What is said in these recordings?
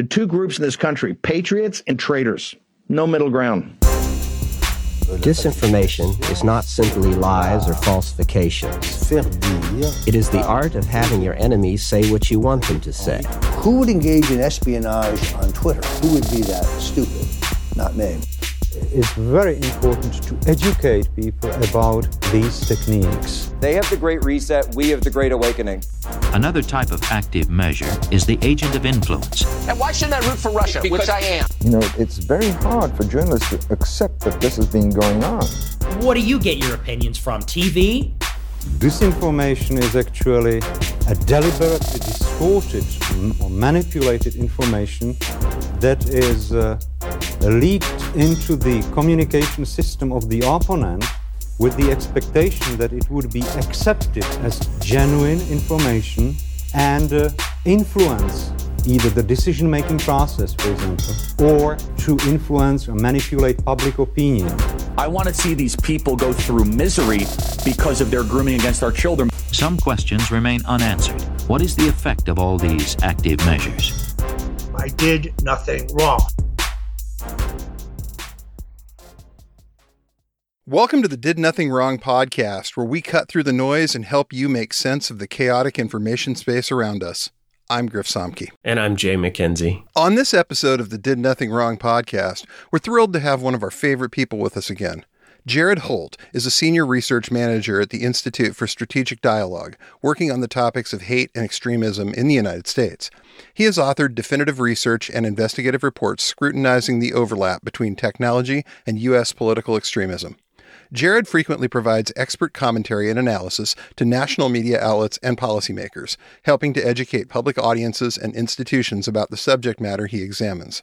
to two groups in this country, patriots and traitors. No middle ground. Disinformation is not simply lies or falsifications. It is the art of having your enemies say what you want them to say. Who would engage in espionage on Twitter? Who would be that stupid? Not me. It's very important to educate people about these techniques. They have the Great Reset, we have the Great Awakening. Another type of active measure is the agent of influence. And why shouldn't I root for Russia, because, which I am? You know, it's very hard for journalists to accept that this has been going on. What do you get your opinions from, TV? Disinformation is actually a deliberately distorted or manipulated information that is leaked into the communication system of the opponent with the expectation that it would be accepted as genuine information and influence either the decision-making process, for example, or to influence or manipulate public opinion. I want to see these people go through misery because of their grooming against our children. Some questions remain unanswered. What is the effect of all these active measures? I did nothing wrong. Welcome to the Did Nothing Wrong podcast, where we cut through the noise and help you make sense of the chaotic information space around us. I'm Griff Somke. And I'm Jay McKenzie. On this episode of the Did Nothing Wrong podcast, we're thrilled to have one of our favorite people with us again. Jared Holt is a senior research manager at the Institute for Strategic Dialogue, working on the topics of hate and extremism in the United States. He has authored definitive research and investigative reports scrutinizing the overlap between technology and U.S. political extremism. Jared frequently provides expert commentary and analysis to national media outlets and policymakers, helping to educate public audiences and institutions about the subject matter he examines.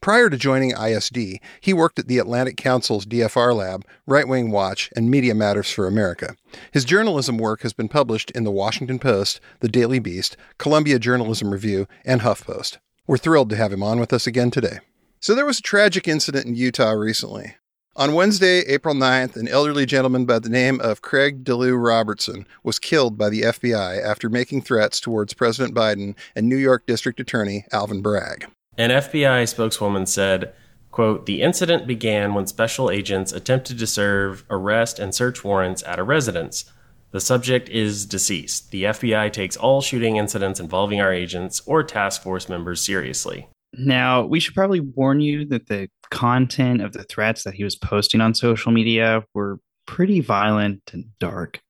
Prior to joining ISD, he worked at the Atlantic Council's DFR Lab, Right Wing Watch, and Media Matters for America. His journalism work has been published in The Washington Post, The Daily Beast, Columbia Journalism Review, and HuffPost. We're thrilled to have him on with us again today. So there was a tragic incident in Utah recently. On Wednesday, April 9th, an elderly gentleman by the name of Craig DeLue Robertson was killed by the FBI after making threats towards President Biden and New York District Attorney Alvin Bragg. An FBI spokeswoman said, quote, "The incident began when special agents attempted to serve arrest and search warrants at a residence. The subject is deceased. The FBI takes all shooting incidents involving our agents or task force members seriously." Now, we should probably warn you that the content of the threats that he was posting on social media were pretty violent and dark.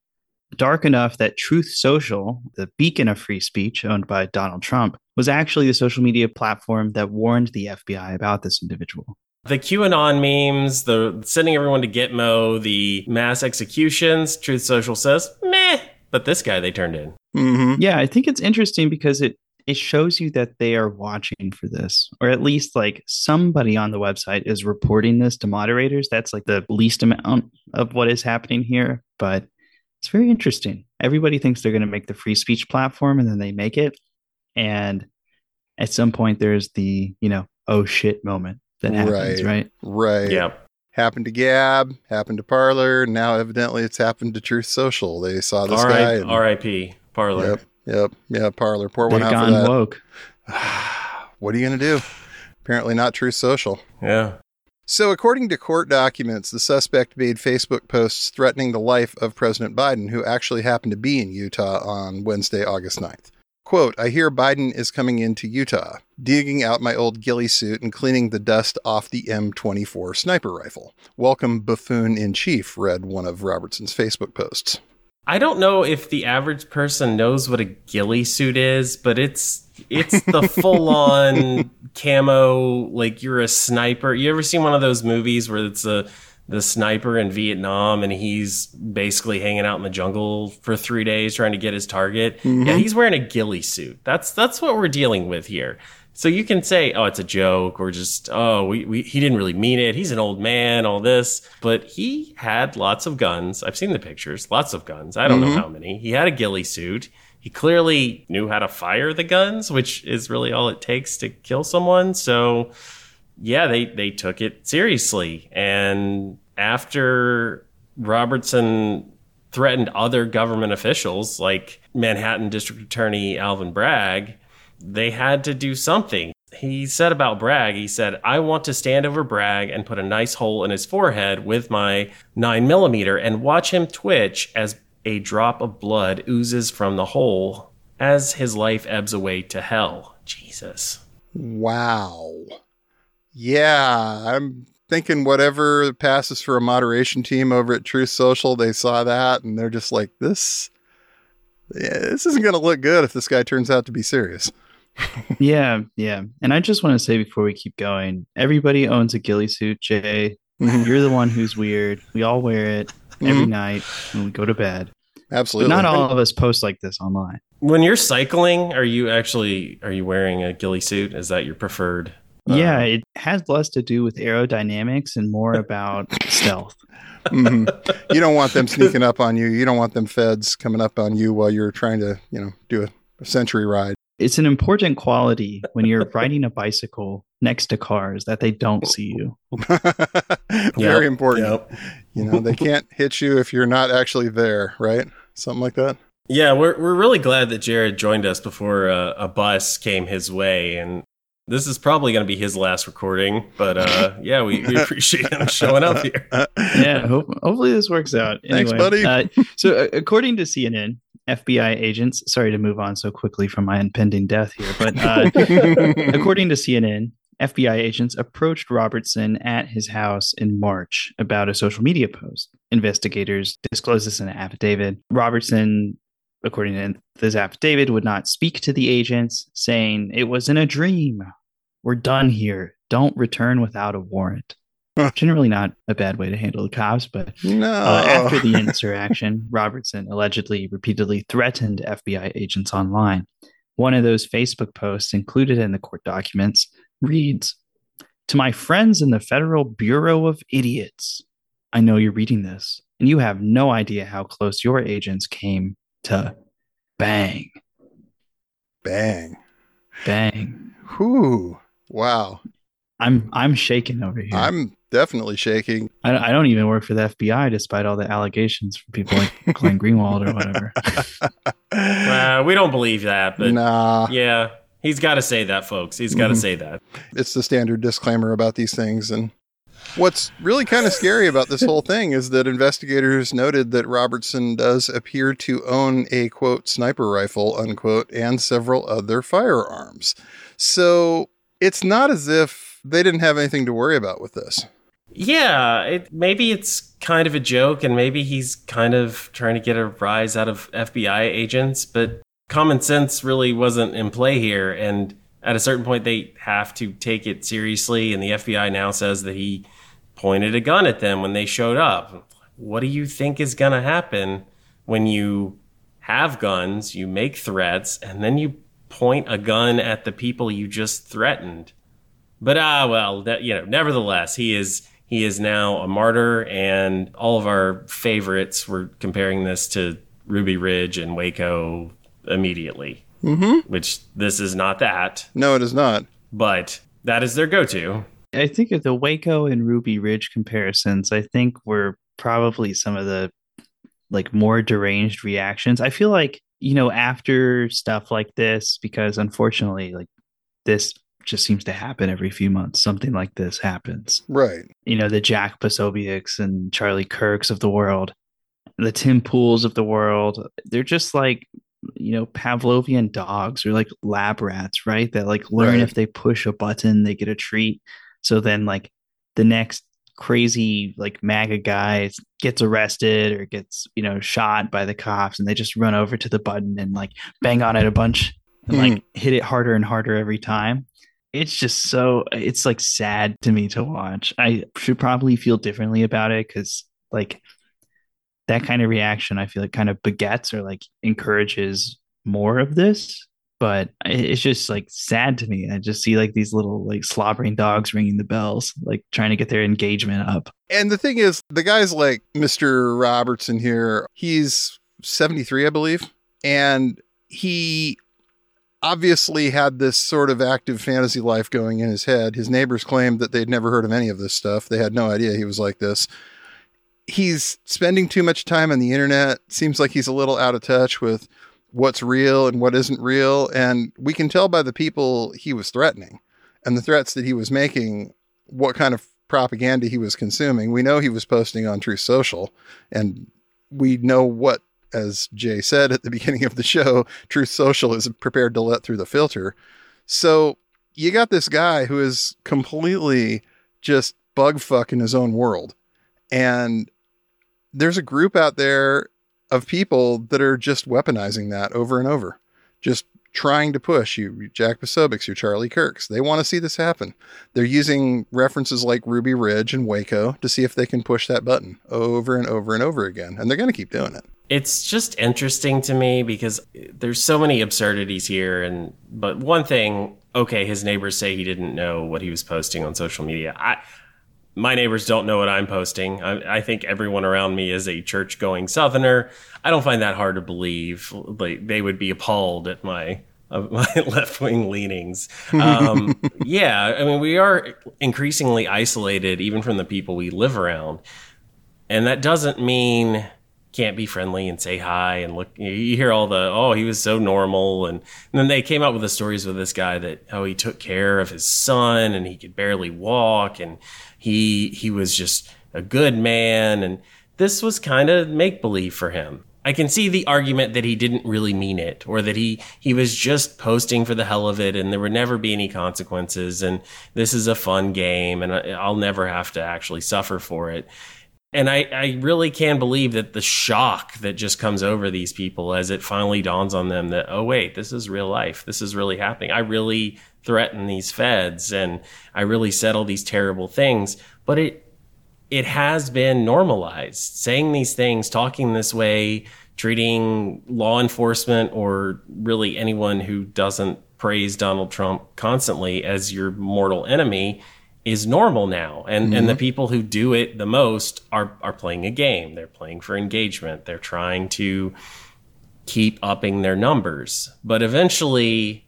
Dark enough that Truth Social, the beacon of free speech owned by Donald Trump, was actually the social media platform that warned the FBI about this individual. The QAnon memes, the sending everyone to Gitmo, the mass executions, Truth Social says, meh, but this guy they turned in. Mm-hmm. Yeah, I think it's interesting because it shows you that they are watching for this, or at least like somebody on the website is reporting this to moderators. That's like the least amount of what is happening here, but it's very interesting. Everybody thinks they're going to make the free speech platform, and then they make it. And at some point there's the, you know, oh shit moment that happens, right? Yeah. Happened to Gab, happened to Parler. Now evidently it's happened to Truth Social. They saw this guy. And R.I.P. Parler. Yep. Yeah, Parler. Pour one out for that. They're gone woke. What are you going to do? Apparently not Truth Social. Yeah. So according to court documents, the suspect made Facebook posts threatening the life of President Biden, who actually happened to be in Utah on Wednesday, August 9th. Quote, "I hear Biden is coming into Utah, digging out my old ghillie suit and cleaning the dust off the M24 sniper rifle. Welcome, buffoon in chief," read one of Robertson's Facebook posts. I don't know if the average person knows what a ghillie suit is, but it's the full-on camo, like you're a sniper. You ever seen one of those movies where it's the sniper in Vietnam and he's basically hanging out in the jungle for 3 days trying to get his target? Mm-hmm. Yeah, he's wearing a ghillie suit. That's what we're dealing with here. So you can say, oh, it's a joke, or just, oh, he didn't really mean it. He's an old man, all this. But he had lots of guns. I've seen the pictures, lots of guns. I don't know how many. He had a ghillie suit. He clearly knew how to fire the guns, which is really all it takes to kill someone. So, yeah, they took it seriously. And after Robertson threatened other government officials, like Manhattan District Attorney Alvin Bragg, they had to do something. he said about Bragg, he said, I want to stand over Bragg and put a nice hole in his forehead with my 9mm and watch him twitch as a drop of blood oozes from the hole as his life ebbs away to hell. Jesus. Wow. Yeah, I'm thinking whatever passes for a moderation team over at Truth Social, they saw that and they're just like, this isn't going to look good if this guy turns out to be serious. Yeah. And I just want to say before we keep going, everybody owns a ghillie suit, Jay. You're the one who's weird. We all wear it every night when we go to bed. Absolutely. But not all of us post like this online. When you're cycling, are you wearing a ghillie suit? Is that your preferred? Yeah, it has less to do with aerodynamics and more about stealth. You don't want them sneaking up on you. You don't want them feds coming up on you while you're trying to, do a century ride. It's an important quality when you're riding a bicycle next to cars that they don't see you. Very important. Yep. They can't hit you if you're not actually there, right? Something like that. Yeah, we're really glad that Jared joined us before a bus came his way, and this is probably going to be his last recording, but we appreciate him showing up here. Yeah, hopefully this works out. Anyway, thanks, buddy. So according to CNN, FBI agents, sorry to move on so quickly from my impending death here, but according to CNN, FBI agents approached Robertson at his house in March about a social media post. Investigators disclosed this in an affidavit. Robertson, according to this affidavit, would not speak to the agents, saying, it was in a dream. We're done here. Don't return without a warrant. Generally not a bad way to handle the cops, but after the interaction, Robertson allegedly repeatedly threatened FBI agents online. One of those Facebook posts included in the court documents reads, to my friends in the Federal Bureau of Idiots, I know you're reading this, and you have no idea how close your agents came to bang. Bang. Bang. Whew. Wow. I'm shaking over here. I'm definitely shaking. I don't even work for the FBI, despite all the allegations from people like Glenn Greenwald or whatever. We don't believe that. But nah. Yeah, he's got to say that, folks. He's got to say that. It's the standard disclaimer about these things. And what's really kind of scary about this whole thing is that investigators noted that Robertson does appear to own a, quote, sniper rifle, unquote, and several other firearms. So it's not as if they didn't have anything to worry about with this. Yeah, maybe it's kind of a joke, and maybe he's kind of trying to get a rise out of FBI agents, but common sense really wasn't in play here. And at a certain point, they have to take it seriously. And the FBI now says that he pointed a gun at them when they showed up. What do you think is going to happen when you have guns, you make threats, and then you point a gun at the people you just threatened? But nevertheless, he is now a martyr, and all of our favorites were comparing this to Ruby Ridge and Waco immediately, which this is not that. No, it is not. But that is their go-to. I think the Waco and Ruby Ridge comparisons, I think, were probably some of the more deranged reactions. I feel like, after stuff like this, because unfortunately, this just seems to happen every few months. Something like this happens. Right. The Jack Posobiec's and Charlie Kirk's of the world, the Tim Pools of the world, they're just Pavlovian dogs or lab rats, right? That learn if they push a button, they get a treat. So then the next crazy MAGA guy gets arrested or gets, shot by the cops, and they just run over to the button and bang on it a bunch and hit it harder and harder every time. It's just it's sad to me to watch. I should probably feel differently about it because that kind of reaction, I feel kind of begets or encourages more of this. But it's just sad to me. I just see these little slobbering dogs ringing the bells, trying to get their engagement up. And the thing is, the guys like Mr. Robertson here, he's 73, I believe, and he obviously had this sort of active fantasy life going in his head. His neighbors claimed that they'd never heard of any of this stuff. They had no idea he was like this. He's spending too much time on the internet. Seems like he's a little out of touch with what's real and what isn't real. And we can tell by the people he was threatening. and the threats that he was making, what kind of propaganda he was consuming. We know he was posting on Truth Social, and we know what, as Jay said at the beginning of the show, Truth Social is prepared to let through the filter. So you got this guy who is completely just bug fuck in his own world. And there's a group out there of people that are just weaponizing that over and over, just trying to push you, Jack Posobics, your Charlie Kirks. They want to see this happen. They're using references like Ruby Ridge and Waco to see if they can push that button over and over and over again. And they're going to keep doing it. It's just interesting to me because there's so many absurdities here. But one thing, okay, his neighbors say he didn't know what he was posting on social media. My neighbors don't know what I'm posting. I think everyone around me is a church-going Southerner. I don't find that hard to believe. Like, they would be appalled at my left-wing leanings. Yeah, I mean, we are increasingly isolated, even from the people we live around. And that doesn't mean can't be friendly and say hi and look. You hear all the, oh, he was so normal. And then they came out with the stories with this guy that, oh, he took care of his son and he could barely walk and he was just a good man. And this was kind of make-believe for him. I can see the argument that he didn't really mean it, or that he was just posting for the hell of it and there would never be any consequences. And this is a fun game and I'll never have to actually suffer for it. And I really can believe that the shock that just comes over these people as it finally dawns on them that, oh, wait, this is real life. This is really happening. I really threaten these feds and I really said all these terrible things. But it has been normalized. Saying these things, talking this way, treating law enforcement or really anyone who doesn't praise Donald Trump constantly as your mortal enemy is normal now. And the people who do it the most are playing a game. They're playing for engagement. They're trying to keep upping their numbers. But eventually,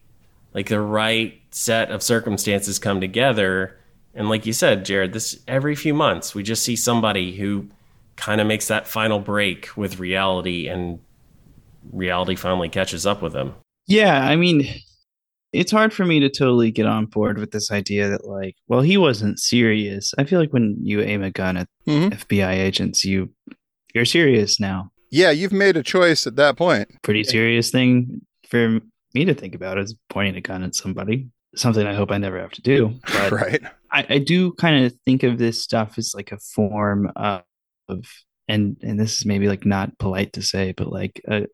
like, the right set of circumstances come together. And like you said, Jared, this every few months, we just see somebody who kind of makes that final break with reality and reality finally catches up with them. Yeah, I mean, it's hard for me to totally get on board with this idea that, like, well, he wasn't serious. I feel like when you aim a gun at FBI agents, you're serious now. Yeah, you've made a choice at that point. Pretty serious thing for me to think about is pointing a gun at somebody. Something I hope I never have to do. But right. I do kind of think of this stuff as like a form of, and this is maybe like not polite to say, but like a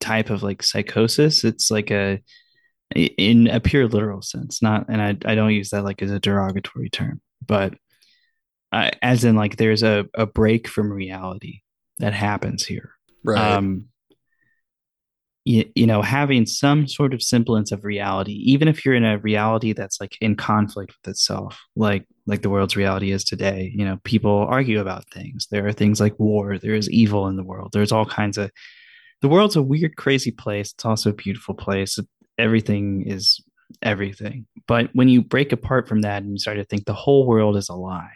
type of like psychosis. It's like in a pure literal sense, not, and I don't use that like as a derogatory term, but as in like there's a break from reality that happens here. Right. You know, having some sort of semblance of reality, even if you're in a reality that's like in conflict with itself, like the world's reality is today. You know, people argue about things. There are things like war. There is evil in the world. There's all kinds of, the world's a weird, crazy place. It's also a beautiful place. Everything is everything. But when you break apart from that and you start to think the whole world is a lie,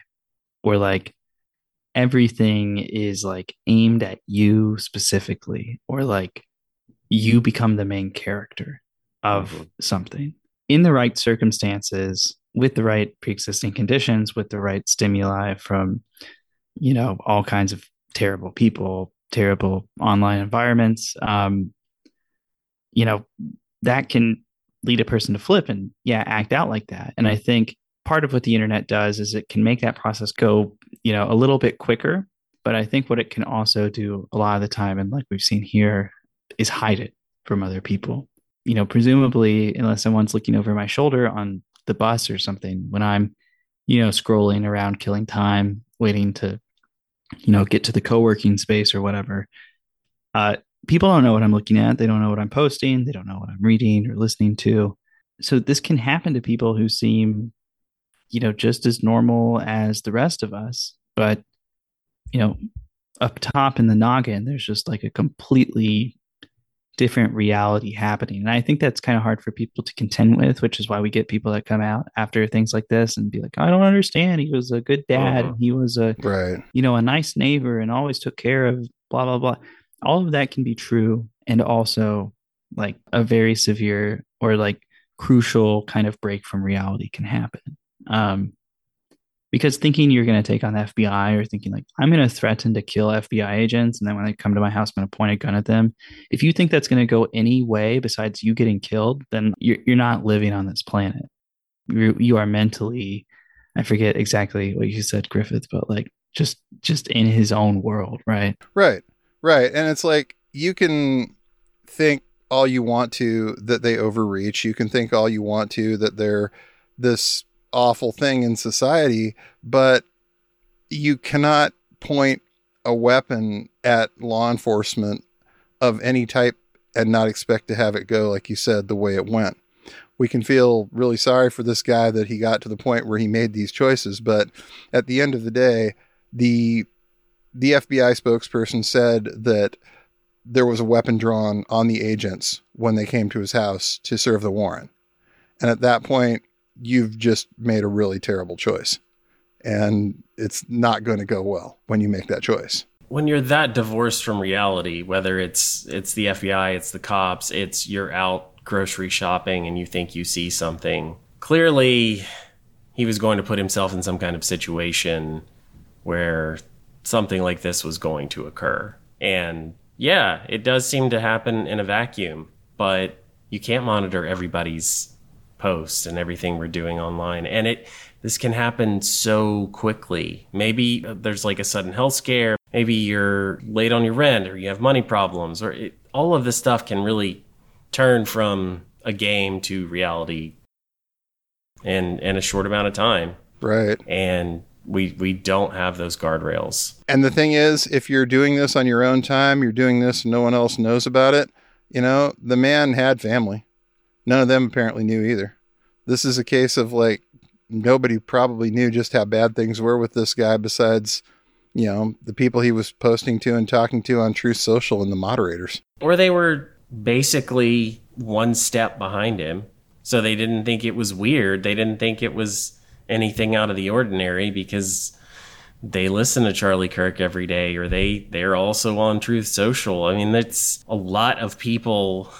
or like everything is like aimed at you specifically, or like you become the main character of something in the right circumstances, with the right pre-existing conditions, with the right stimuli from, you know, all kinds of terrible people, terrible online environments, you know, that can lead a person to flip and, yeah, act out like that. And I think part of what the internet does is it can make that process go, you know, a little bit quicker. But I think what it can also do a lot of the time, and like we've seen here, is hide it from other people. You know, presumably, unless someone's looking over my shoulder on the bus or something, when I'm, you know, scrolling around, killing time, waiting to, you know, get to the co-working space or whatever, people don't know what I'm looking at. They don't know what I'm posting. They don't know what I'm reading or listening to. So this can happen to people who seem, you know, just as normal as the rest of us. But, you know, up top in the noggin, there's just like a completely different reality happening. And I think that's kind of hard for people to contend with, which is why we get people that come out after things like this and be like, I don't understand. He was a good dad. And he was a, you know, a nice neighbor and always took care of blah, blah, blah. All of that can be true, and also like a very severe or like crucial kind of break from reality can happen. Because thinking you're going to take on the FBI, or thinking like, I'm going to threaten to kill FBI agents, and then when they come to my house, I'm going to point a gun at them. If you think that's going to go any way besides you getting killed, then you're not living on this planet. You are mentally, I forget exactly what you said, Griffith, but like just in his own world, right? Right. And it's like, you can think all you want to that they overreach. You can think all you want to that they're this awful thing in society, but you cannot point a weapon at law enforcement of any type and not expect to have it go, like you said, the way it went. We can feel really sorry for this guy that he got to the point where he made these choices. But at the end of the day, the FBI spokesperson said that there was a weapon drawn on the agents when they came to his house to serve the warrant. And at that point, you've just made a really terrible choice, and it's not going to go well when you make that choice. When you're that divorced from reality, whether it's the FBI, it's the cops, it's you're out grocery shopping and you think you see something. Clearly, he was going to put himself in some kind of situation where something like this was going to occur. And yeah, it does seem to happen in a vacuum, but you can't monitor everybody's posts and everything we're doing online, and this can happen so quickly. Maybe there's like a sudden health scare, maybe you're late on your rent, or you have money problems, or all of this stuff can really turn from a game to reality in a short amount of time, right? And we don't have those guardrails. And the thing is, if you're doing this on your own time, you're doing this and no one else knows about it, the man had family. None of them apparently knew either. This is a case of like, nobody probably knew just how bad things were with this guy besides, the people he was posting to and talking to on Truth Social and the moderators. Or they were basically one step behind him. So they didn't think it was weird. They didn't think it was anything out of the ordinary because they listen to Charlie Kirk every day, or they're also on Truth Social. I mean, that's a lot of people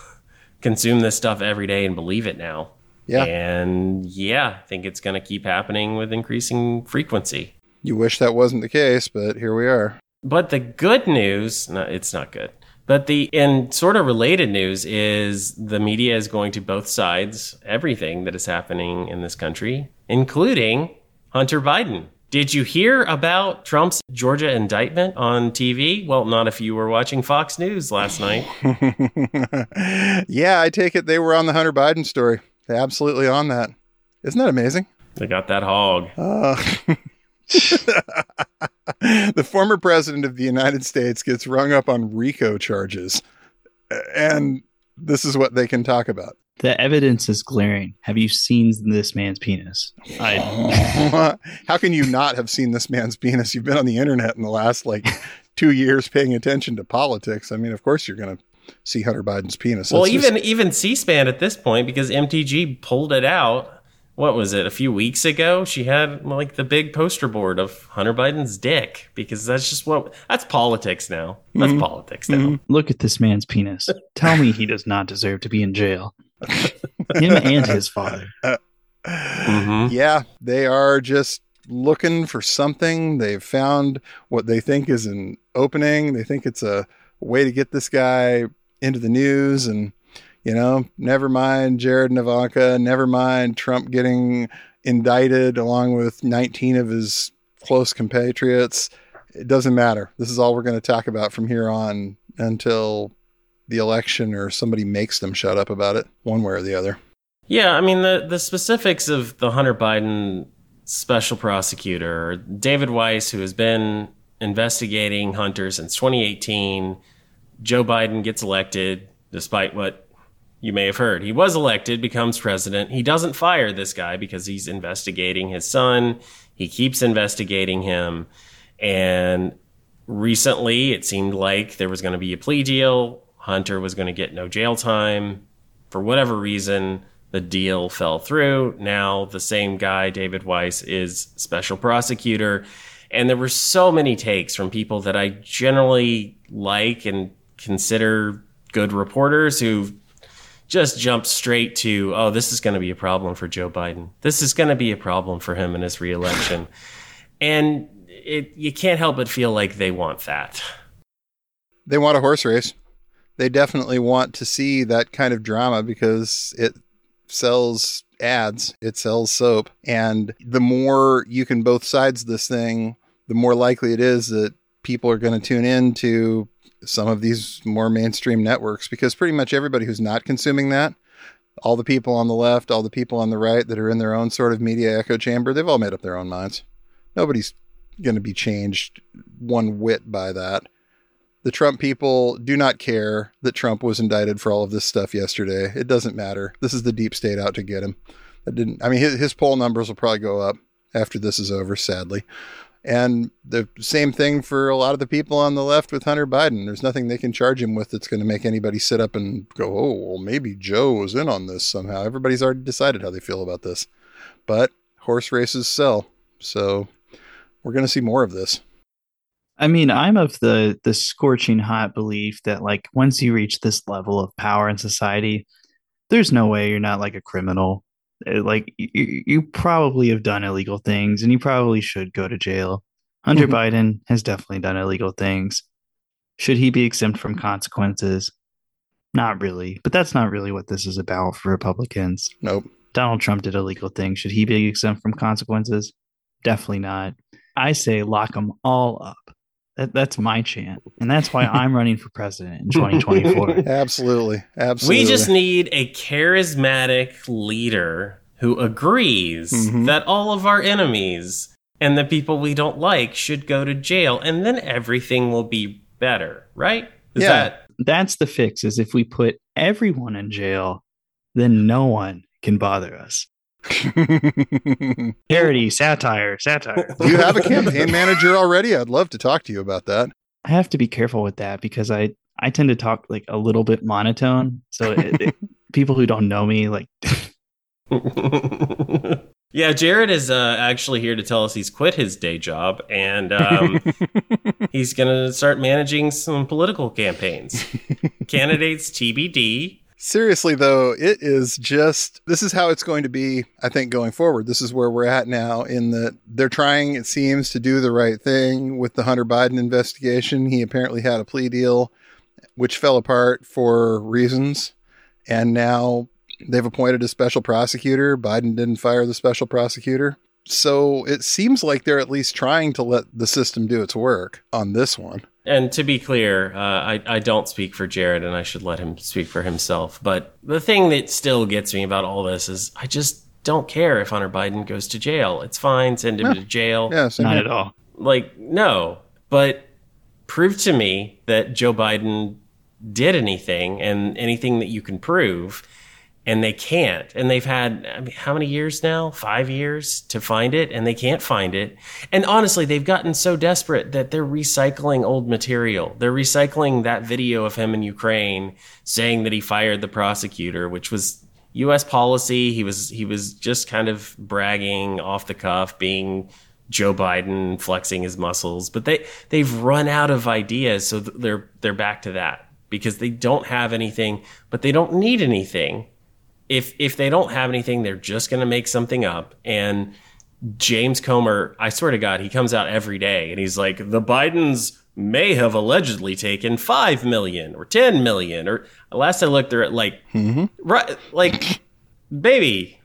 consume this stuff every day and believe it now. Yeah. And yeah, I think it's going to keep happening with increasing frequency. You wish that wasn't the case, but here we are. But the good news, no, it's not good. But and sort of related news is the media is going to both sides, everything that is happening in this country, including Hunter Biden. Did you hear about Trump's Georgia indictment on TV? Well, not if you were watching Fox News last night. Yeah, I take it they were on the Hunter Biden story. They're absolutely on that. Isn't that amazing? They got that hog. The former president of the United States gets rung up on RICO charges. And this is what they can talk about. The evidence is glaring. Have you seen this man's penis? How can you not have seen this man's penis? You've been on the internet in the last 2 years paying attention to politics. I mean, of course you're going to see Hunter Biden's penis. Well, even C-SPAN at this point, because MTG pulled it out. What was it? A few weeks ago, she had the big poster board of Hunter Biden's dick, because that's just that's politics now. That's politics now. Mm-hmm. Look at this man's penis. Tell me he does not deserve to be in jail. Him and his father. Mm-hmm. Yeah, they are just looking for something. They've found what they think is an opening. They think it's a way to get this guy into the news. And never mind Jared and Ivanka, never mind Trump getting indicted along with 19 of his close compatriots. It doesn't matter. This is all we're going to talk about from here on until the election, or somebody makes them shut up about it one way or the other. Yeah, I mean, the specifics of the Hunter Biden special prosecutor, David Weiss, who has been investigating Hunter since 2018, Joe Biden gets elected, despite what you may have heard. He was elected, becomes president. He doesn't fire this guy because he's investigating his son. He keeps investigating him. And recently, it seemed like there was going to be a plea deal. Hunter was going to get no jail time. For whatever reason, the deal fell through. Now the same guy, David Weiss, is special prosecutor. And there were so many takes from people that I generally like and consider good reporters who just jumped straight to, oh, this is going to be a problem for Joe Biden. This is going to be a problem for him in his reelection. And you can't help but feel like they want that. They want a horse race. They definitely want to see that kind of drama because it sells ads, it sells soap. And the more you can both sides this thing, the more likely it is that people are going to tune in to some of these more mainstream networks, because pretty much everybody who's not consuming that, all the people on the left, all the people on the right that are in their own sort of media echo chamber, they've all made up their own minds. Nobody's going to be changed one whit by that. The Trump people do not care that Trump was indicted for all of this stuff yesterday. It doesn't matter. This is the deep state out to get him. His poll numbers will probably go up after this is over, sadly. And the same thing for a lot of the people on the left with Hunter Biden. There's nothing they can charge him with that's going to make anybody sit up and go, oh, well, maybe Joe was in on this somehow. Everybody's already decided how they feel about this. But horse races sell. So we're going to see more of this. I mean, I'm of the scorching hot belief that, like, once you reach this level of power in society, there's no way you're not like a criminal. Like, you probably have done illegal things and you probably should go to jail. Hunter Biden has definitely done illegal things. Should he be exempt from consequences? Not really. But that's not really what this is about for Republicans. Nope. Donald Trump did illegal things. Should he be exempt from consequences? Definitely not. I say lock them all up. That's my chant. And that's why I'm running for president in 2024. Absolutely. Absolutely. We just need a charismatic leader who agrees that all of our enemies and the people we don't like should go to jail. And then everything will be better, right? That's the fix, is if we put everyone in jail, then no one can bother us. Parody, satire. Do you have a campaign manager already? I'd love to talk to you about that. I have to be careful with that because I tend to talk like a little bit monotone. So people who don't know me, like. Yeah, Jared is actually here to tell us he's quit his day job and he's going to start managing some political campaigns. Candidates TBD. Seriously, though, it is just, this is how it's going to be, I think, going forward. This is where we're at now, in that they're trying, it seems, to do the right thing with the Hunter Biden investigation. He apparently had a plea deal, which fell apart for reasons. And now they've appointed a special prosecutor. Biden didn't fire the special prosecutor. So it seems like they're at least trying to let the system do its work on this one. And to be clear, I don't speak for Jared, and I should let him speak for himself. But the thing that still gets me about all this is I just don't care if Hunter Biden goes to jail. It's fine. Send him to jail. Yeah, not at all. Like, no. But prove to me that Joe Biden did anything, and anything that you can prove. And they can't. And they've had, how many years now? 5 years to find it. And they can't find it. And honestly, they've gotten so desperate that they're recycling old material. They're recycling that video of him in Ukraine saying that he fired the prosecutor, which was U.S. policy. He was just kind of bragging off the cuff, being Joe Biden, flexing his muscles. But they've run out of ideas. So they're back to that because they don't have anything, but they don't need anything. If they don't have anything, they're just going to make something up. And James Comer, I swear to God, he comes out every day and he's like, the Bidens may have allegedly taken 5 million or 10 million. Or last I looked, they're at like, right, like, baby,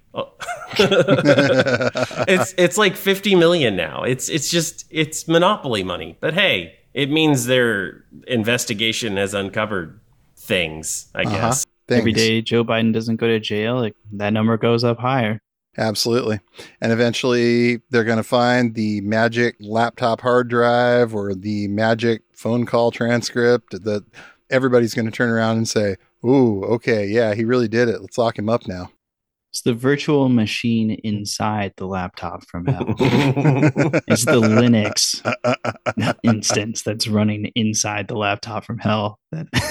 it's like 50 million now. It's just, it's monopoly money. But hey, it means their investigation has uncovered things, I guess. Things. Every day Joe Biden doesn't go to jail, like, that number goes up higher. Absolutely. And eventually they're going to find the magic laptop hard drive or the magic phone call transcript that everybody's going to turn around and say, ooh, okay, yeah, he really did it. Let's lock him up now. It's the virtual machine inside the laptop from Apple. It's the Linux instance that's running inside the laptop from hell.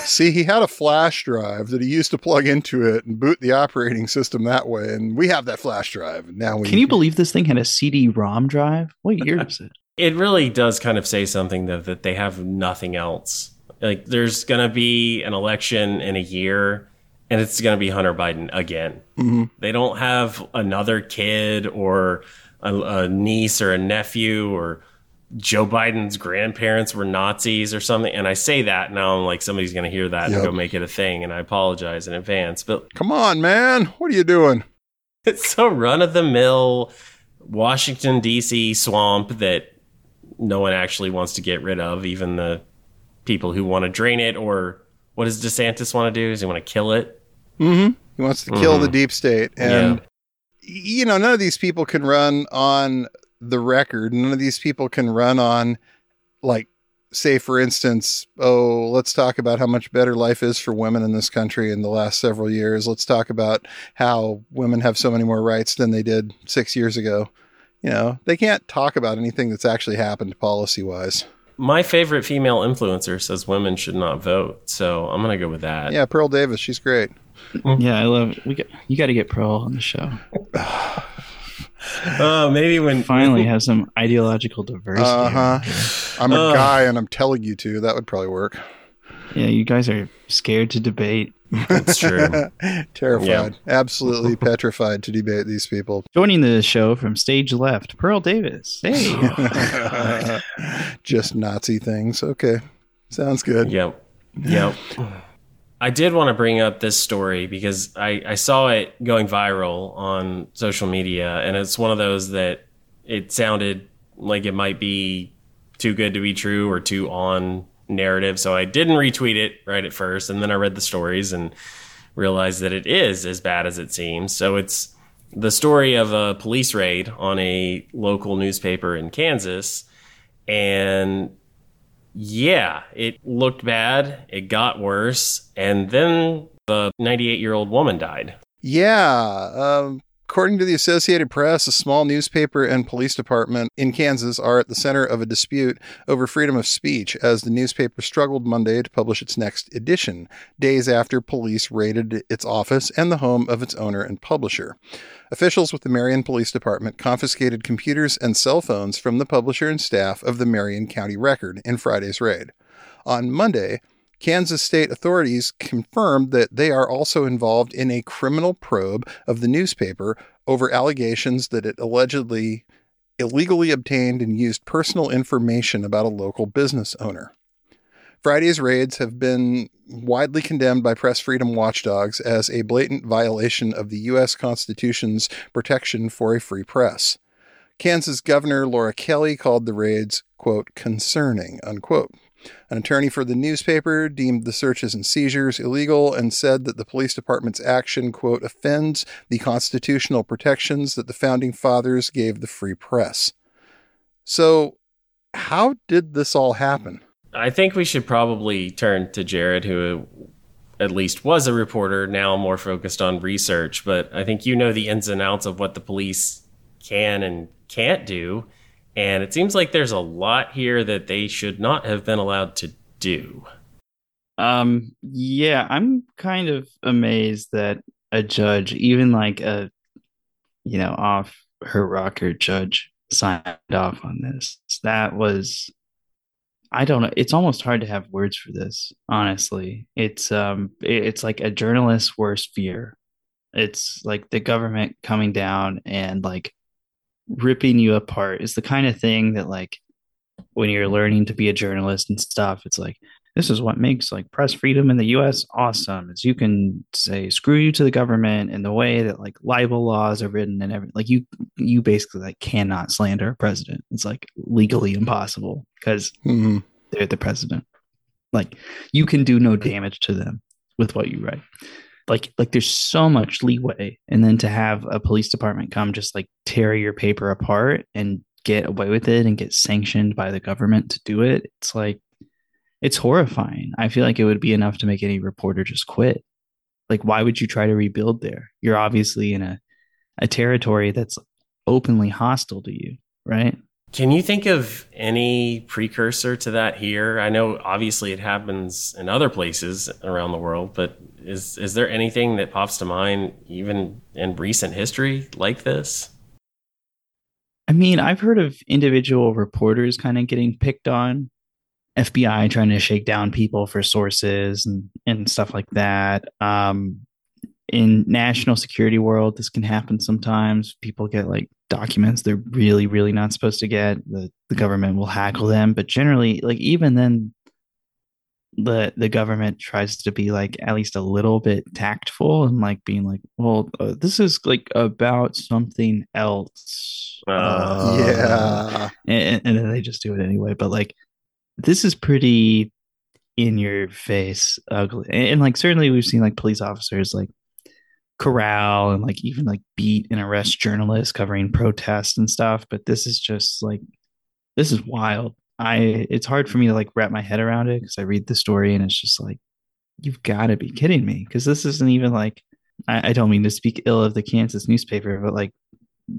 See, he had a flash drive that he used to plug into it and boot the operating system that way. And we have that flash drive. And now Can you believe this thing had a CD-ROM drive? What year is it? It really does kind of say something, though, that they have nothing else. Like, there's going to be an election in a year. And it's going to be Hunter Biden again. Mm-hmm. They don't have another kid or a niece or a nephew, or Joe Biden's grandparents were Nazis or something. And I say that now, I'm like, somebody's going to hear that and go make it a thing. And I apologize in advance. But come on, man. What are you doing? It's so run-of-the-mill Washington, D.C. swamp that no one actually wants to get rid of, even the people who want to drain it. Or what does DeSantis want to do? Does he want to kill it? Mm-hmm. He wants to kill the deep state. And, you know, none of these people can run on the record. None of these people can run on, like, say, for instance, oh, let's talk about how much better life is for women in this country in the last several years. Let's talk about how women have so many more rights than they did 6 years ago. You know, they can't talk about anything that's actually happened policy-wise. My favorite female influencer says women should not vote, so I'm going to go with that. Yeah, Pearl Davis, she's great. Yeah, I love it. You got to get Pearl on the show. Maybe when finally have some ideological diversity. I'm a guy and I'm telling you to. That would probably work. Yeah, you guys are scared to debate. That's true. Terrified. Yeah. Absolutely petrified to debate these people. Joining the show from stage left, Pearl Davis. Hey. Just Nazi things. Okay. Sounds good. Yep. I did want to bring up this story because I saw it going viral on social media, and it's one of those that it sounded like it might be too good to be true or too on narrative. So I didn't retweet it right at first, and then I read the stories and realized that it is as bad as it seems. So it's the story of a police raid on a local newspaper in Kansas, and yeah, it looked bad. It got worse. And then the 98-year-old woman died. Yeah. According to the Associated Press, a small newspaper and police department in Kansas are at the center of a dispute over freedom of speech as the newspaper struggled Monday to publish its next edition, days after police raided its office and the home of its owner and publisher. Officials with the Marion Police Department confiscated computers and cell phones from the publisher and staff of the Marion County Record in Friday's raid. On Monday, Kansas state authorities confirmed that they are also involved in a criminal probe of the newspaper over allegations that it allegedly illegally obtained and used personal information about a local business owner. Friday's raids have been widely condemned by press freedom watchdogs as a blatant violation of the U.S. Constitution's protection for a free press. Kansas Governor Laura Kelly called the raids, quote, concerning, unquote. An attorney for the newspaper deemed the searches and seizures illegal and said that the police department's action, quote, offends the constitutional protections that the founding fathers gave the free press. So how did this all happen? I think we should probably turn to Jared, who at least was a reporter, now more focused on research. But I think you know the ins and outs of what the police can and can't do. And it seems like there's a lot here that they should not have been allowed to do. Yeah, I'm kind of amazed that a judge, even like a, you know, off her rocker judge, signed off on this. That was, I don't know. It's almost hard to have words for this, honestly. It's like a journalist's worst fear. It's like the government coming down and like ripping you apart. Is the kind of thing that, like, when you're learning to be a journalist and stuff, it's like, this is what makes like press freedom in the U.S. awesome, is you can say screw you to the government in the way that like libel laws are written and everything. Like you basically like cannot slander a president. It's like legally impossible because they're the president. Like you can do no damage to them with what you write. Like there's so much leeway, and then to have a police department come just like tear your paper apart and get away with it and get sanctioned by the government to do it, it's like, it's horrifying. I feel like it would be enough to make any reporter just quit. Like, why would you try to rebuild there? You're obviously in a territory that's openly hostile to you, right? Can you think of any precursor to that here? I know obviously it happens in other places around the world, but is there anything that pops to mind even in recent history like this? I mean, I've heard of individual reporters kind of getting picked on, FBI trying to shake down people for sources and stuff like that. in national security world, this can happen sometimes. People get like documents they're really, really not supposed to get. The government will hackle them. But generally, like even then, the government tries to be like at least a little bit tactful and like being like, well, this is like about something else. And then they just do it anyway. But like, this is pretty in your face ugly. And like, certainly we've seen like police officers like corral and like even like beat and arrest journalists covering protests and stuff. But this is just like, this is wild. It's hard for me to like wrap my head around it because I read the story and it's just like, you've got to be kidding me. Because this isn't even like, I don't mean to speak ill of the Kansas newspaper, but like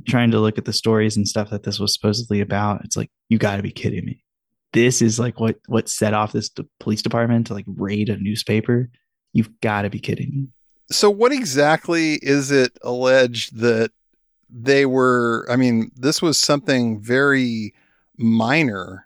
trying to look at the stories and stuff that this was supposedly about, it's like, you got to be kidding me. This is like what set off this police department to like raid a newspaper. You've got to be kidding me. So what exactly is it alleged that they were, I mean, this was something very minor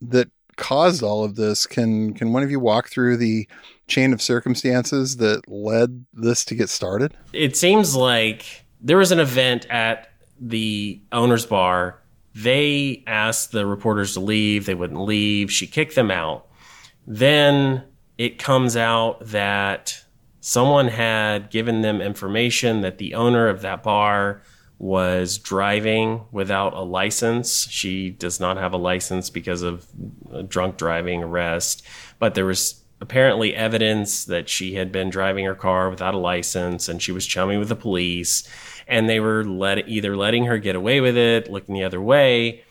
that caused all of this. Can one of you walk through the chain of circumstances that led this to get started? It seems like there was an event at the owner's bar. They asked the reporters to leave. They wouldn't leave. She kicked them out. Then it comes out that someone had given them information that the owner of that bar was driving without a license. She does not have a license because of a drunk driving arrest. But there was apparently evidence that she had been driving her car without a license and she was chummy with the police. And they were either letting her get away with it, looking the other way.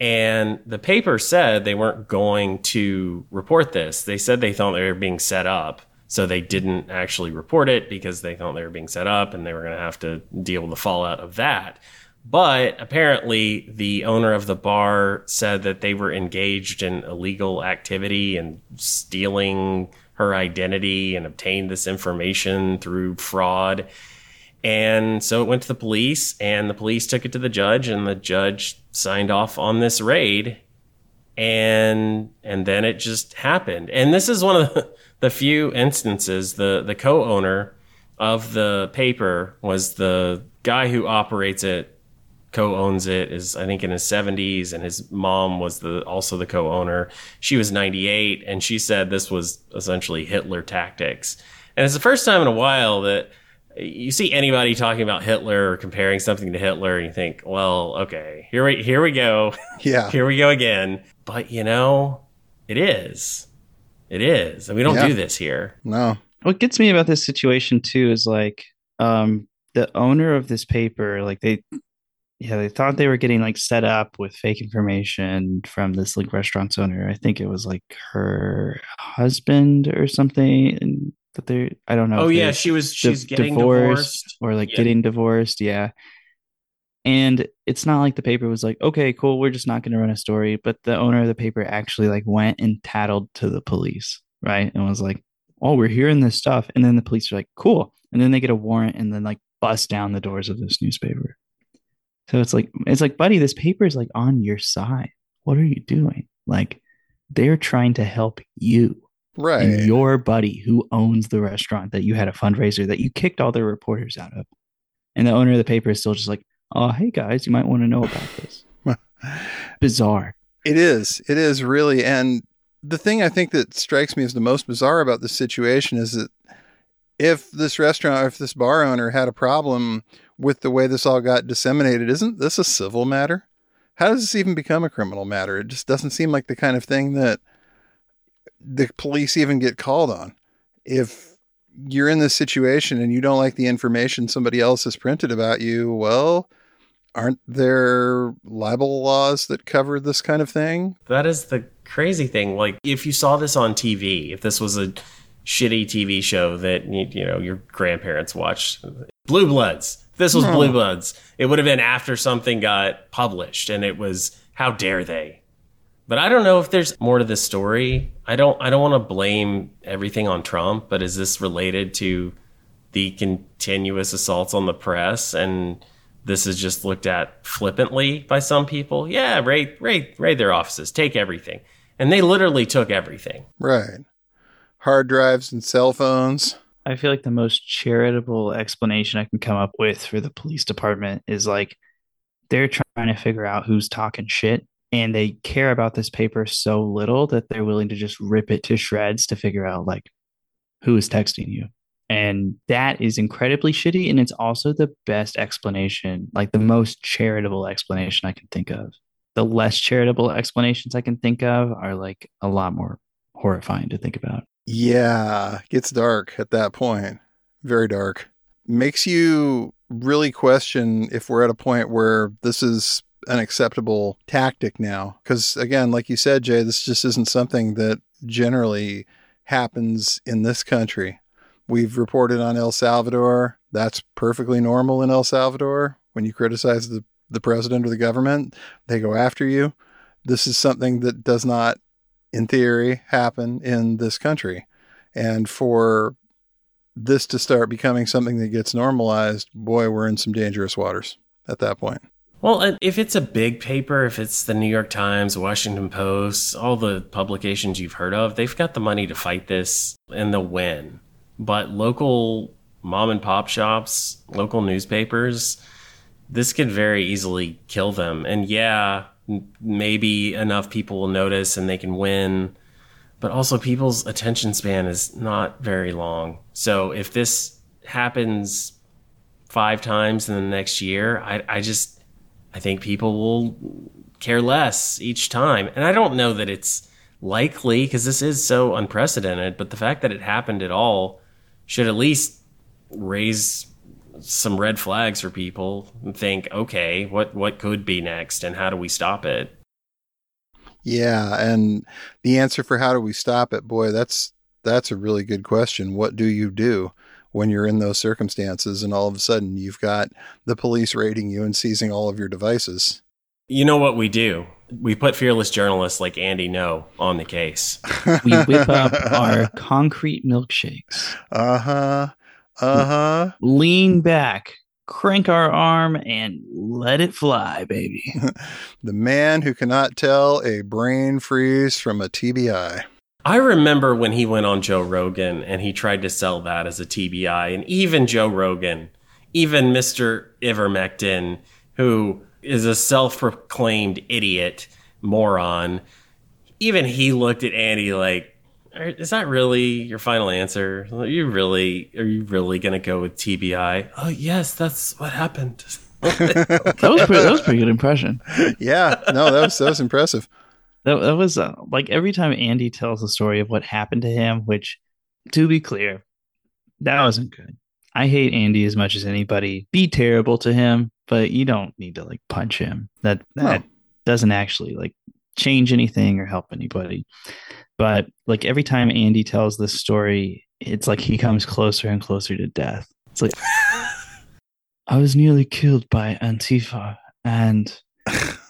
And the paper said they weren't going to report this. They said they thought they were being set up. So they didn't actually report it because they thought they were being set up and they were going to have to deal with the fallout of that. But apparently the owner of the bar said that they were engaged in illegal activity and stealing her identity and obtained this information through fraud. And so it went to the police and the police took it to the judge and the judge signed off on this raid. And then it just happened. And this is one of the few instances. The co-owner of the paper was the guy who operates it, co-owns it, is I think in his 70s, and his mom was also the co-owner. She was 98, and she said this was essentially Hitler tactics. And it's the first time in a while that you see anybody talking about Hitler or comparing something to Hitler, and you think, well, okay, here we go. Yeah. Here we go again. But, you know, it is. And we don't do this here. No. What gets me about this situation, too, is like the owner of this paper, like they thought they were getting like set up with fake information from this like restaurant's owner. I think it was like her husband or something. And that they, I don't know. Oh, yeah. She's getting divorced or like getting divorced. Yeah. And it's not like the paper was like, okay, cool, we're just not going to run a story. But the owner of the paper actually like went and tattled to the police, right? And was like, oh, we're hearing this stuff. And then the police are like, cool. And then they get a warrant and then like bust down the doors of this newspaper. So it's like, buddy, this paper is like on your side. What are you doing? Like they're trying to help you. Right. And your buddy who owns the restaurant that you had a fundraiser that you kicked all the reporters out of. And the owner of the paper is still just like, oh, hey, guys, you might want to know about this. Bizarre. It is really. And the thing I think that strikes me as the most bizarre about this situation is that if this bar owner had a problem with the way this all got disseminated, isn't this a civil matter? How does this even become a criminal matter? It just doesn't seem like the kind of thing that the police even get called on. If you're in this situation and you don't like the information somebody else has printed about you, well, aren't there libel laws that cover this kind of thing? That is the crazy thing. Like if you saw this on TV, if this was a shitty TV show that, you know, your grandparents watched, Blue Bloods, this was Blue Bloods, it would have been after something got published and it was, how dare they? But I don't know if there's more to this story. I don't want to blame everything on Trump, but is this related to the continuous assaults on the press? And this is just looked at flippantly by some people. Yeah, raid their offices, take everything. And they literally took everything. Right. Hard drives and cell phones. I feel like the most charitable explanation I can come up with for the police department is like they're trying to figure out who's talking shit, and they care about this paper so little that they're willing to just rip it to shreds to figure out like who is texting you. And that is incredibly shitty. And it's also the best explanation, like the most charitable explanation I can think of. The less charitable explanations I can think of are like a lot more horrifying to think about. Yeah, gets dark at that point. Very dark. Makes you really question if we're at a point where this is an acceptable tactic now. Because again, like you said, Jay, this just isn't something that generally happens in this country. We've reported on El Salvador. That's perfectly normal in El Salvador. When you criticize the president or the government, they go after you. This is something that does not, in theory, happen in this country. And for this to start becoming something that gets normalized, boy, we're in some dangerous waters at that point. Well, if it's a big paper, if it's the New York Times, Washington Post, all the publications you've heard of, they've got the money to fight this and they'll win. But local mom and pop shops, local newspapers, this could very easily kill them. And yeah, maybe enough people will notice and they can win. But also people's attention span is not very long. So if this happens 5 times in the next year, I think people will care less each time. And I don't know that it's likely because this is so unprecedented. But the fact that it happened at all should at least raise some red flags for people and think, okay, what could be next and how do we stop it? Yeah. And the answer for how do we stop it, boy, that's a really good question. What do you do when you're in those circumstances and all of a sudden you've got the police raiding you and seizing all of your devices? You know what we do? We put fearless journalists like Andy Ngo on the case. We whip up our concrete milkshakes. Uh-huh. Uh-huh. Lean back, crank our arm, and let it fly, baby. The man who cannot tell a brain freeze from a TBI. I remember when he went on Joe Rogan and he tried to sell that as a TBI. And even Joe Rogan, even Mr. Ivermectin, who is a self-proclaimed idiot, moron, even he looked at Andy like, is that really your final answer? Are you really going to go with TBI? Oh, yes, that's what happened. that was pretty good impression. Yeah, no, that was impressive. That was like every time Andy tells the story of what happened to him, which, to be clear, that wasn't good. I hate Andy as much as anybody. Be terrible to him, but you don't need to like punch him. That doesn't actually like change anything or help anybody. But like every time Andy tells this story, it's like he comes closer and closer to death. It's like, I was nearly killed by ANTIFA and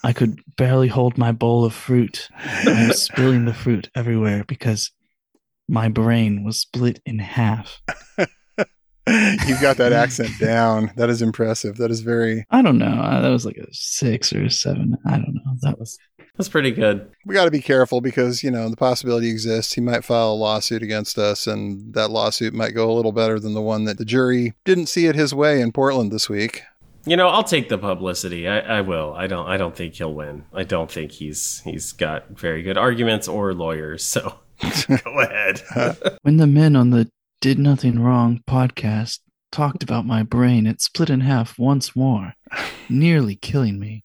I could barely hold my bowl of fruit. I was spilling the fruit everywhere because my brain was split in half. You've got that accent down. That is impressive. That is very... I don't know. That was like a 6 or 7. I don't know. That's pretty good. We got to be careful because, you know, the possibility exists. He might file a lawsuit against us, and that lawsuit might go a little better than the one that the jury didn't see it his way in Portland this week. You know, I'll take the publicity. I will. I don't think he'll win. I don't think he's got very good arguments or lawyers. So go ahead. When the men on the Did Nothing Wrong podcast talked about my brain, it split in half once more, nearly killing me,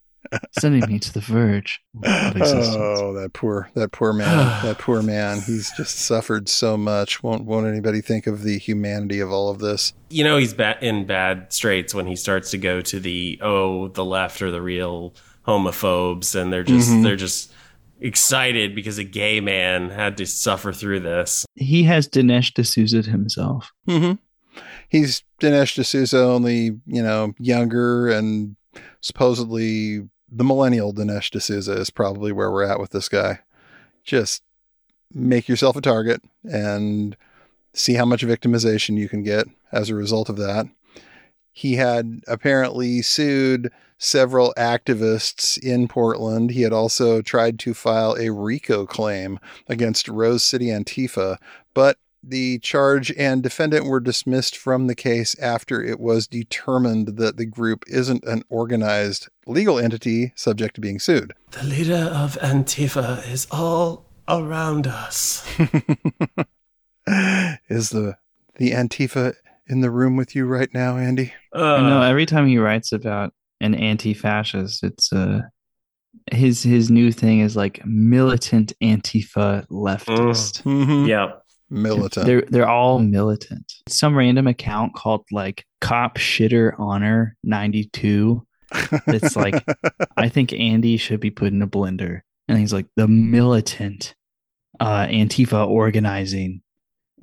sending me to the verge of existence. Oh, that poor man. That poor man. He's just suffered so much. Won't anybody think of the humanity of all of this? You know, he's in bad straits when he starts to go to the left are the real homophobes, and they're just mm-hmm. they're just excited because a gay man had to suffer through this. He has Dinesh D'Souza himself. Mm-hmm. He's Dinesh D'Souza, only, you know, younger, and supposedly the millennial Dinesh D'Souza is probably where we're at with this guy. Just make yourself a target and see how much victimization you can get as a result of that. He had apparently sued several activists in Portland. He had also tried to file a RICO claim against Rose City Antifa, but The charge and defendant were dismissed from the case after it was determined that the group isn't an organized legal entity subject to being sued. The leader of Antifa is all around us. Is the Antifa in the room with you right now, Andy? No, every time he writes about an anti-fascist, it's his new thing is like militant Antifa leftist. Mm-hmm. Yeah. Militant. They're all militant. Some random account called like Cop Shitter Honor 92. It's like, I think Andy should be put in a blender. And he's like, the militant Antifa organizing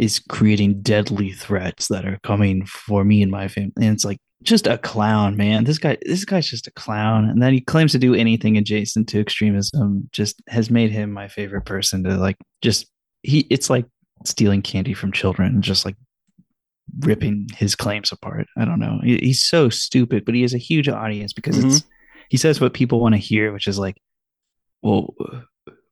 is creating deadly threats that are coming for me and my family. And it's like, just a clown, man. This guy's just a clown. And then he claims to do anything adjacent to extremism, just has made him my favorite person to like, it's like stealing candy from children and just like ripping his claims apart. I don't know. He's so stupid, but he has a huge audience because he says what people want to hear, which is like, well,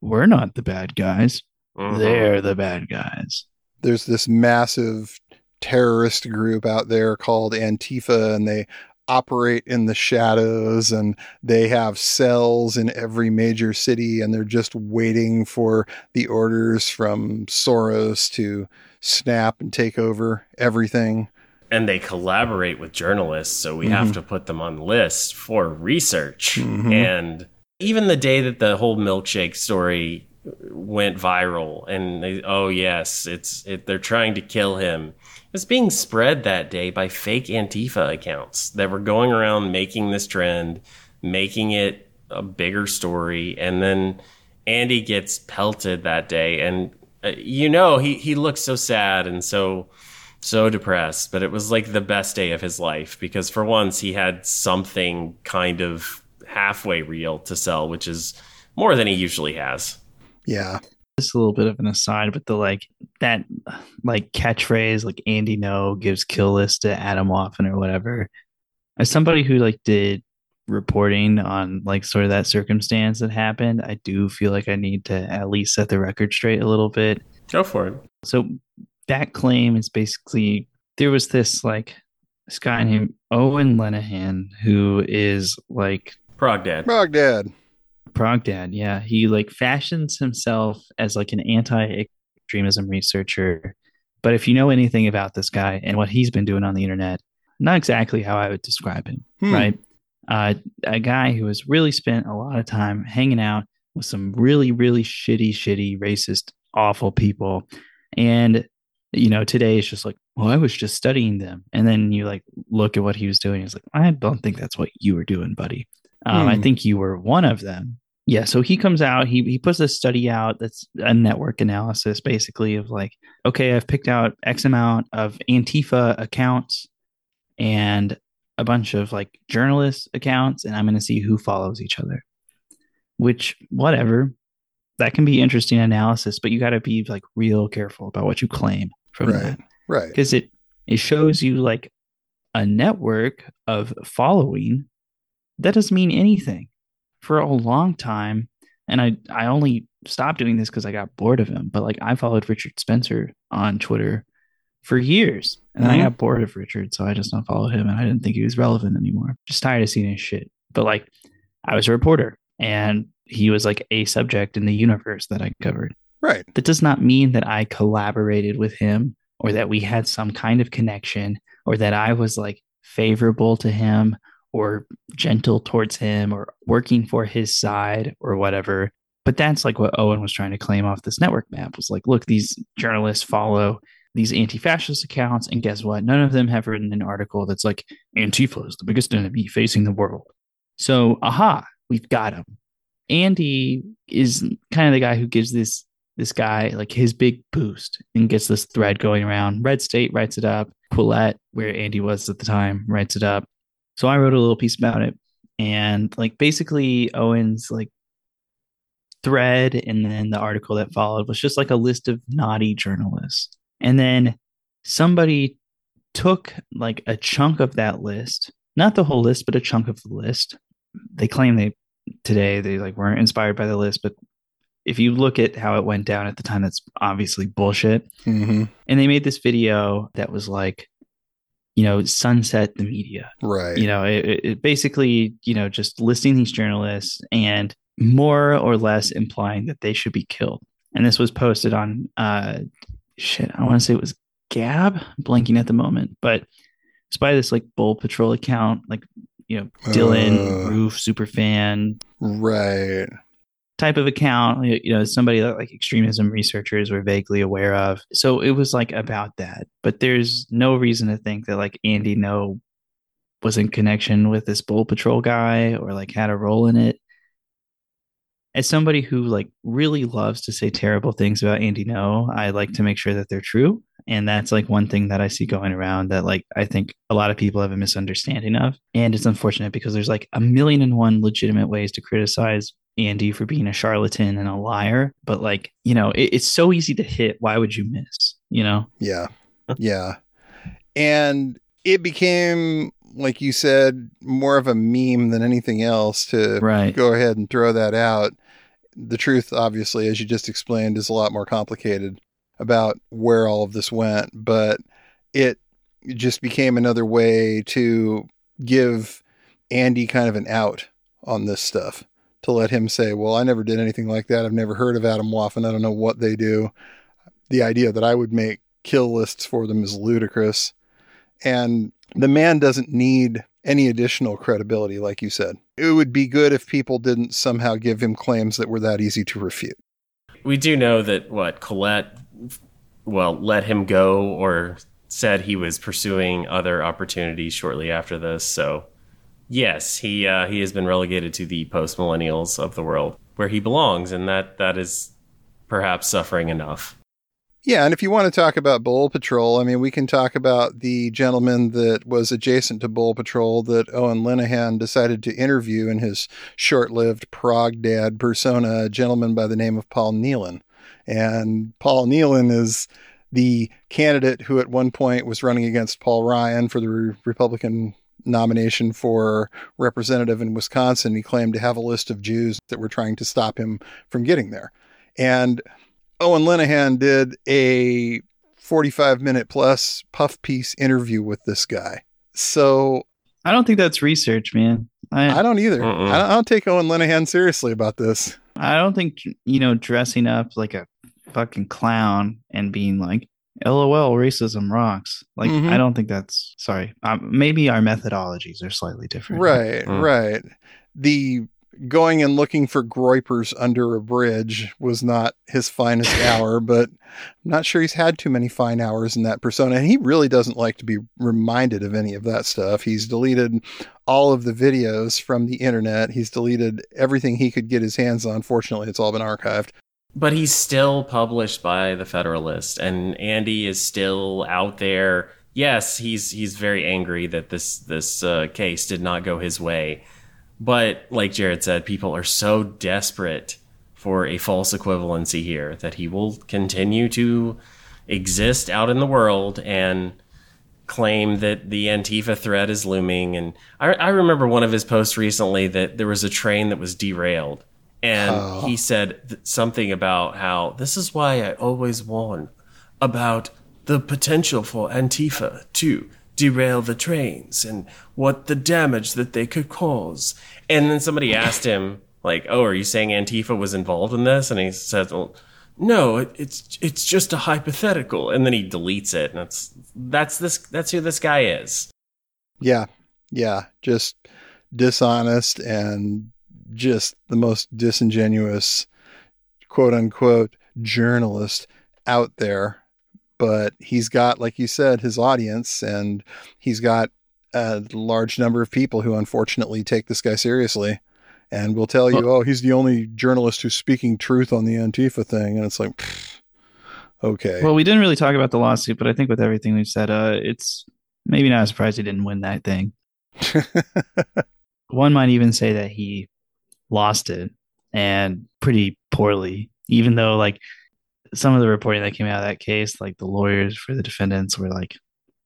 we're not the bad guys. Mm-hmm. They're the bad guys. There's this massive terrorist group out there called Antifa, and they operate in the shadows, and they have cells in every major city, and they're just waiting for the orders from Soros to snap and take over everything. And they collaborate with journalists, so we have to put them on lists for research. Mm-hmm. And even the day that the whole milkshake story went viral, and they're trying to kill him. It was being spread that day by fake Antifa accounts that were going around making this trend, making it a bigger story. And then Andy gets pelted that day. And, he looked so sad and so depressed. But it was like the best day of his life because for once he had something kind of halfway real to sell, which is more than he usually has. Yeah. Just a little bit of an aside, but that catchphrase like Andy Ngo gives kill list to Adam Waffen or whatever. As somebody who like did reporting on like sort of that circumstance that happened, I do feel like I need to at least set the record straight a little bit. Go for it. So that claim is basically there was this guy named Owen Lenihan who is like Prog Dad, yeah. He like fashions himself as like an anti-extremism researcher. But if you know anything about this guy and what he's been doing on the internet, not exactly how I would describe him, right? A guy who has really spent a lot of time hanging out with some really, really shitty, racist, awful people. And, today it's just like, well, I was just studying them. And then you like look at what he was doing. It's like, I don't think that's what you were doing, buddy. I think you were one of them. Yeah. So he comes out, he puts a study out that's a network analysis basically of like, okay, I've picked out X amount of Antifa accounts and a bunch of like journalist accounts, and I'm going to see who follows each other, which whatever, that can be interesting analysis, but you got to be like real careful about what you claim from that. Right. Because it shows you like a network of following. That doesn't mean anything for a long time. And I only stopped doing this because I got bored of him. But like I followed Richard Spencer on Twitter for years and I got bored of Richard. So I just not followed him and I didn't think he was relevant anymore. Just tired of seeing his shit. But like I was a reporter and he was like a subject in the universe that I covered. Right. That does not mean that I collaborated with him or that we had some kind of connection or that I was like favorable to him or gentle towards him or working for his side or whatever. But that's like what Owen was trying to claim off this network map was like, look, these journalists follow these anti-fascist accounts. And guess what? None of them have written an article that's like Antifa is the biggest enemy facing the world. So, aha, we've got him. Andy is kind of the guy who gives this guy like his big boost and gets this thread going around. Red State writes it up. Quillette, where Andy was at the time, writes it up. So I wrote a little piece about it and like basically Owen's like thread and then the article that followed was just like a list of naughty journalists. And then somebody took like a chunk of that list, not the whole list, but a chunk of the list. They claim they weren't inspired by the list, but If you look at how it went down at the time, that's obviously bullshit. Mm-hmm. And they made this video that was like, you know, sunset the media. Right. You know, it basically, you know, just listing these journalists and more or less implying that they should be killed. And this was posted on, I want to say it was Gab, I'm blanking at the moment, but it's by this like Bull Patrol account, like, you know, Dylan, Roof, Superfan. Right. Type of account, you know, somebody that like extremism researchers were vaguely aware of. So it was like about that, but there's no reason to think that like Andy Ngo was in connection with this Bull Patrol guy or like had a role in it. As somebody who like really loves to say terrible things about Andy Ngo, I like to make sure that they're true. And that's like one thing that I see going around that like I think a lot of people have a misunderstanding of. And it's unfortunate because there's like a million and one legitimate ways to criticize Andy for being a charlatan and a liar. But like, you know, it's so easy to hit. Why would you miss, you know? Yeah. Yeah. And it became, like you said, more of a meme than anything else to go ahead and throw that out. The truth, obviously, as you just explained, is a lot more complicated about where all of this went, but it just became another way to give Andy kind of an out on this stuff, to let him say, well, I never did anything like that. I've never heard of Adam Waffen. I don't know what they do. The idea that I would make kill lists for them is ludicrous. And the man doesn't need any additional credibility, like you said. It would be good if people didn't somehow give him claims that were that easy to refute. We do know that Collette let him go or said he was pursuing other opportunities shortly after this. So yes, he has been relegated to the post-millennials of the world where he belongs. And that is perhaps suffering enough. Yeah. And if you want to talk about Bull Patrol, I mean, we can talk about the gentleman that was adjacent to Bull Patrol that Owen Lenihan decided to interview in his short-lived prog dad persona, a gentleman by the name of Paul Nealon. And Paul Nealon is the candidate who at one point was running against Paul Ryan for the Republican nomination for representative in Wisconsin. He claimed to have a list of Jews that were trying to stop him from getting there. And Owen Lenihan did a 45-minute plus puff piece interview with this guy. So I don't think that's research, man. I don't either. I don't take Owen Lenihan seriously about this. I don't think, you know, dressing up like a fucking clown and being like, LOL, racism rocks. Like, I don't think that's, sorry. Maybe our methodologies are slightly different. Right, right. The going and looking for groypers under a bridge was not his finest hour, but I'm not sure he's had too many fine hours in that persona. And he really doesn't like to be reminded of any of that stuff. He's deleted all of the videos from the internet. He's deleted everything he could get his hands on. Fortunately, it's all been archived. But he's still published by the Federalist, and Andy is still out there. Yes, he's very angry that this case did not go his way. But like Jared said, people are so desperate for a false equivalency here that he will continue to exist out in the world and claim that the Antifa threat is looming. And I remember one of his posts recently that there was a train that was derailed. And he said something about how this is why I always warn about the potential for Antifa to derail the trains and what the damage that they could cause. And then somebody asked him, like, oh, are you saying Antifa was involved in this? And he said, well, no, it's just a hypothetical. And then he deletes it. And that's who this guy is. Yeah. Yeah. Just dishonest and just the most disingenuous, quote unquote, journalist out there. But he's got, like you said, his audience, and he's got a large number of people who unfortunately take this guy seriously and will tell you, oh, he's the only journalist who's speaking truth on the Antifa thing. And it's like, pfft, okay. Well, we didn't really talk about the lawsuit, but I think with everything we've said, it's maybe not a surprise he didn't win that thing. One might even say that he lost it, and pretty poorly, even though like some of the reporting that came out of that case, like the lawyers for the defendants were like,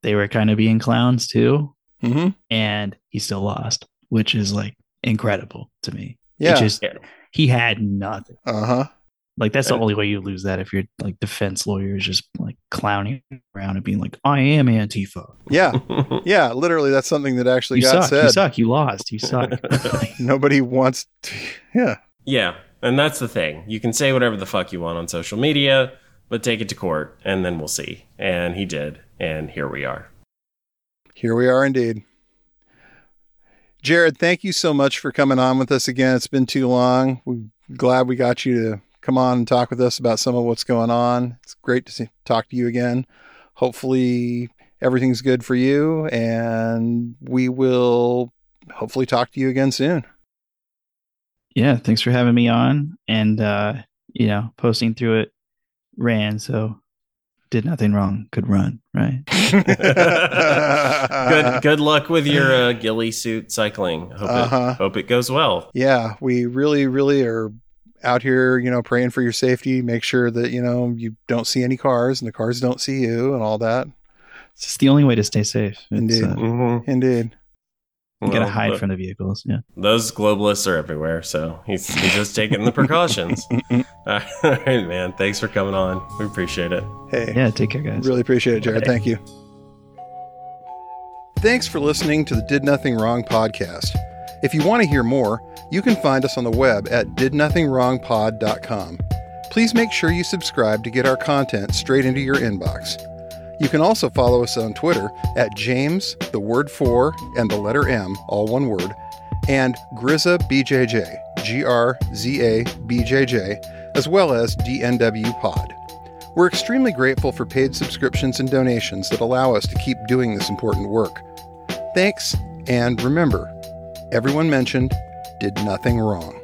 they were kind of being clowns too. Mm-hmm. And he still lost, which is like incredible to me. Yeah. He had nothing. Uh-huh. Like, that's the only way you lose that, if you're like defense lawyers just like clowning around and being like, I am Antifa. Yeah. Yeah. Literally. That's something that actually said. You suck. You lost. You suck. Nobody wants to. Yeah. Yeah. And that's the thing. You can say whatever the fuck you want on social media, but take it to court and then we'll see. And he did. And here we are. Here we are indeed. Jared, thank you so much for coming on with us again. It's been too long. We're glad we got you to come on and talk with us about some of what's going on. It's great to talk to you again. Hopefully everything's good for you, and we will hopefully talk to you again soon. Yeah, thanks for having me on, and posting through it ran, so did nothing wrong. Could run, right? Good luck with your ghillie suit cycling. Hope it goes well. Yeah, we really, really are out here, praying for your safety. Make sure that, you don't see any cars and the cars don't see you and all that. It's just the only way to stay safe. Indeed. Indeed. You got to hide from the vehicles. Yeah. Those globalists are everywhere. So he's just taking the precautions. All right, man. Thanks for coming on. We appreciate it. Hey. Yeah. Take care, guys. Really appreciate it, Jared. Thank you. Thanks for listening to the Did Nothing Wrong podcast. If you want to hear more, you can find us on the web at didnothingwrongpod.com. Please make sure you subscribe to get our content straight into your inbox. You can also follow us on Twitter at James, the word for, and the letter M, all one word, and GrizzaBJJ, GRZABJJ, as well as DNWPod. We're extremely grateful for paid subscriptions and donations that allow us to keep doing this important work. Thanks, and remember, everyone mentioned did nothing wrong.